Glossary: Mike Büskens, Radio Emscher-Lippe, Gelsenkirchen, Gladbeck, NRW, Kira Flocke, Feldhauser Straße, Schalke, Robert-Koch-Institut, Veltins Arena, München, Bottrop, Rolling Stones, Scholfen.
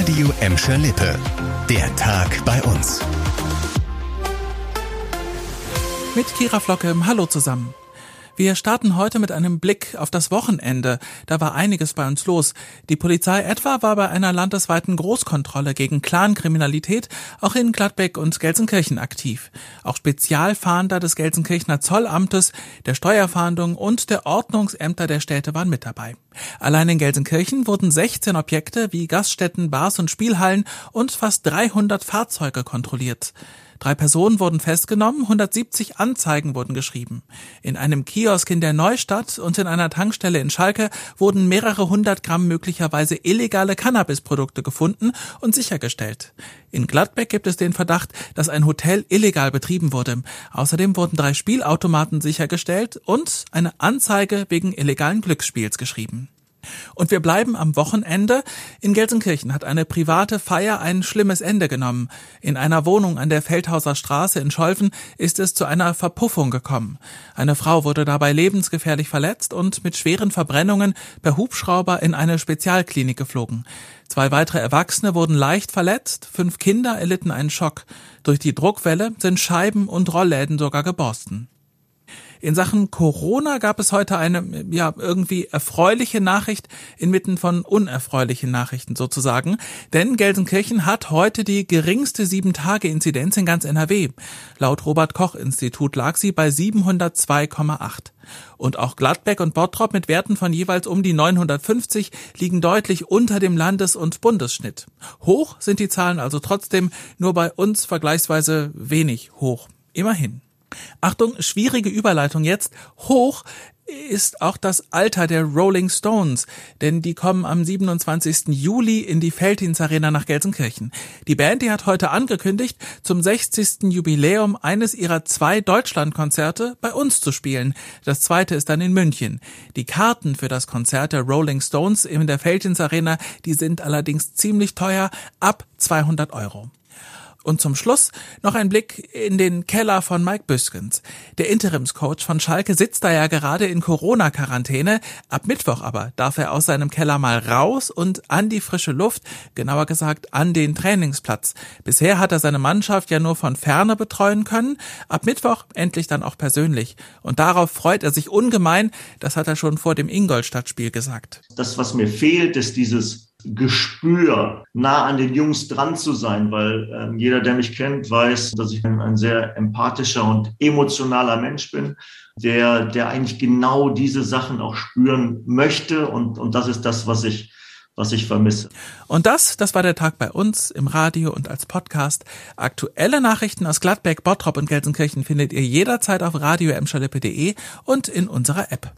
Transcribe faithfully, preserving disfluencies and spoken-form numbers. Radio Emscher-Lippe. Der Tag bei uns. Mit Kira Flocke, hallo zusammen. Wir starten heute mit einem Blick auf das Wochenende. Da war einiges bei uns los. Die Polizei etwa war bei einer landesweiten Großkontrolle gegen Clankriminalität auch in Gladbeck und Gelsenkirchen aktiv. Auch Spezialfahnder des Gelsenkirchener Zollamtes, der Steuerfahndung und der Ordnungsämter der Städte waren mit dabei. Allein in Gelsenkirchen wurden sechzehn Objekte wie Gaststätten, Bars und Spielhallen und fast dreihundert Fahrzeuge kontrolliert. Drei Personen wurden festgenommen, hundertsiebzig Anzeigen wurden geschrieben. In einem Kiosk in der Neustadt und in einer Tankstelle in Schalke wurden mehrere hundert Gramm möglicherweise illegale Cannabisprodukte gefunden und sichergestellt. In Gladbeck gibt es den Verdacht, dass ein Hotel illegal betrieben wurde. Außerdem wurden drei Spielautomaten sichergestellt und eine Anzeige wegen illegalen Glücksspiels geschrieben. Und wir bleiben am Wochenende. In Gelsenkirchen hat eine private Feier ein schlimmes Ende genommen. In einer Wohnung an der Feldhauser Straße in Scholfen ist es zu einer Verpuffung gekommen. Eine Frau wurde dabei lebensgefährlich verletzt und mit schweren Verbrennungen per Hubschrauber in eine Spezialklinik geflogen. Zwei weitere Erwachsene wurden leicht verletzt, fünf Kinder erlitten einen Schock. Durch die Druckwelle sind Scheiben und Rollläden sogar geborsten. In Sachen Corona gab es heute eine, ja, irgendwie erfreuliche Nachricht inmitten von unerfreulichen Nachrichten sozusagen. Denn Gelsenkirchen hat heute die geringste sieben Tage Inzidenz in ganz N R W. Laut Robert-Koch-Institut lag sie bei siebenhundertzwei Komma acht. Und auch Gladbeck und Bottrop mit Werten von jeweils um die neunhundertfünfzig liegen deutlich unter dem Landes- und Bundesschnitt. Hoch sind die Zahlen also trotzdem, nur bei uns vergleichsweise wenig hoch. Immerhin. Achtung, schwierige Überleitung jetzt. Hoch ist auch das Alter der Rolling Stones, denn die kommen am siebenundzwanzigsten Juli in die Veltins Arena nach Gelsenkirchen. Die Band, die hat heute angekündigt, zum sechzigsten Jubiläum eines ihrer zwei Deutschlandkonzerte bei uns zu spielen. Das zweite ist dann in München. Die Karten für das Konzert der Rolling Stones in der Veltins Arena, die sind allerdings ziemlich teuer, ab zweihundert Euro. Und zum Schluss noch ein Blick in den Keller von Mike Büskens. Der Interimscoach von Schalke sitzt da ja gerade in Corona-Quarantäne. Ab Mittwoch aber darf er aus seinem Keller mal raus und an die frische Luft, genauer gesagt an den Trainingsplatz. Bisher hat er seine Mannschaft ja nur von Ferne betreuen können. Ab Mittwoch endlich dann auch persönlich. Und darauf freut er sich ungemein. Das hat er schon vor dem Ingolstadt-Spiel gesagt. Das, was mir fehlt, ist dieses Gespür, nah an den Jungs dran zu sein, weil äh, jeder, der mich kennt, weiß, dass ich ein, ein sehr empathischer und emotionaler Mensch bin, der, der eigentlich genau diese Sachen auch spüren möchte und, und das ist das, was ich, was ich vermisse. Und das, das war der Tag bei uns im Radio und als Podcast. Aktuelle Nachrichten aus Gladbeck, Bottrop und Gelsenkirchen findet ihr jederzeit auf radio emscher lippe punkt de und in unserer App.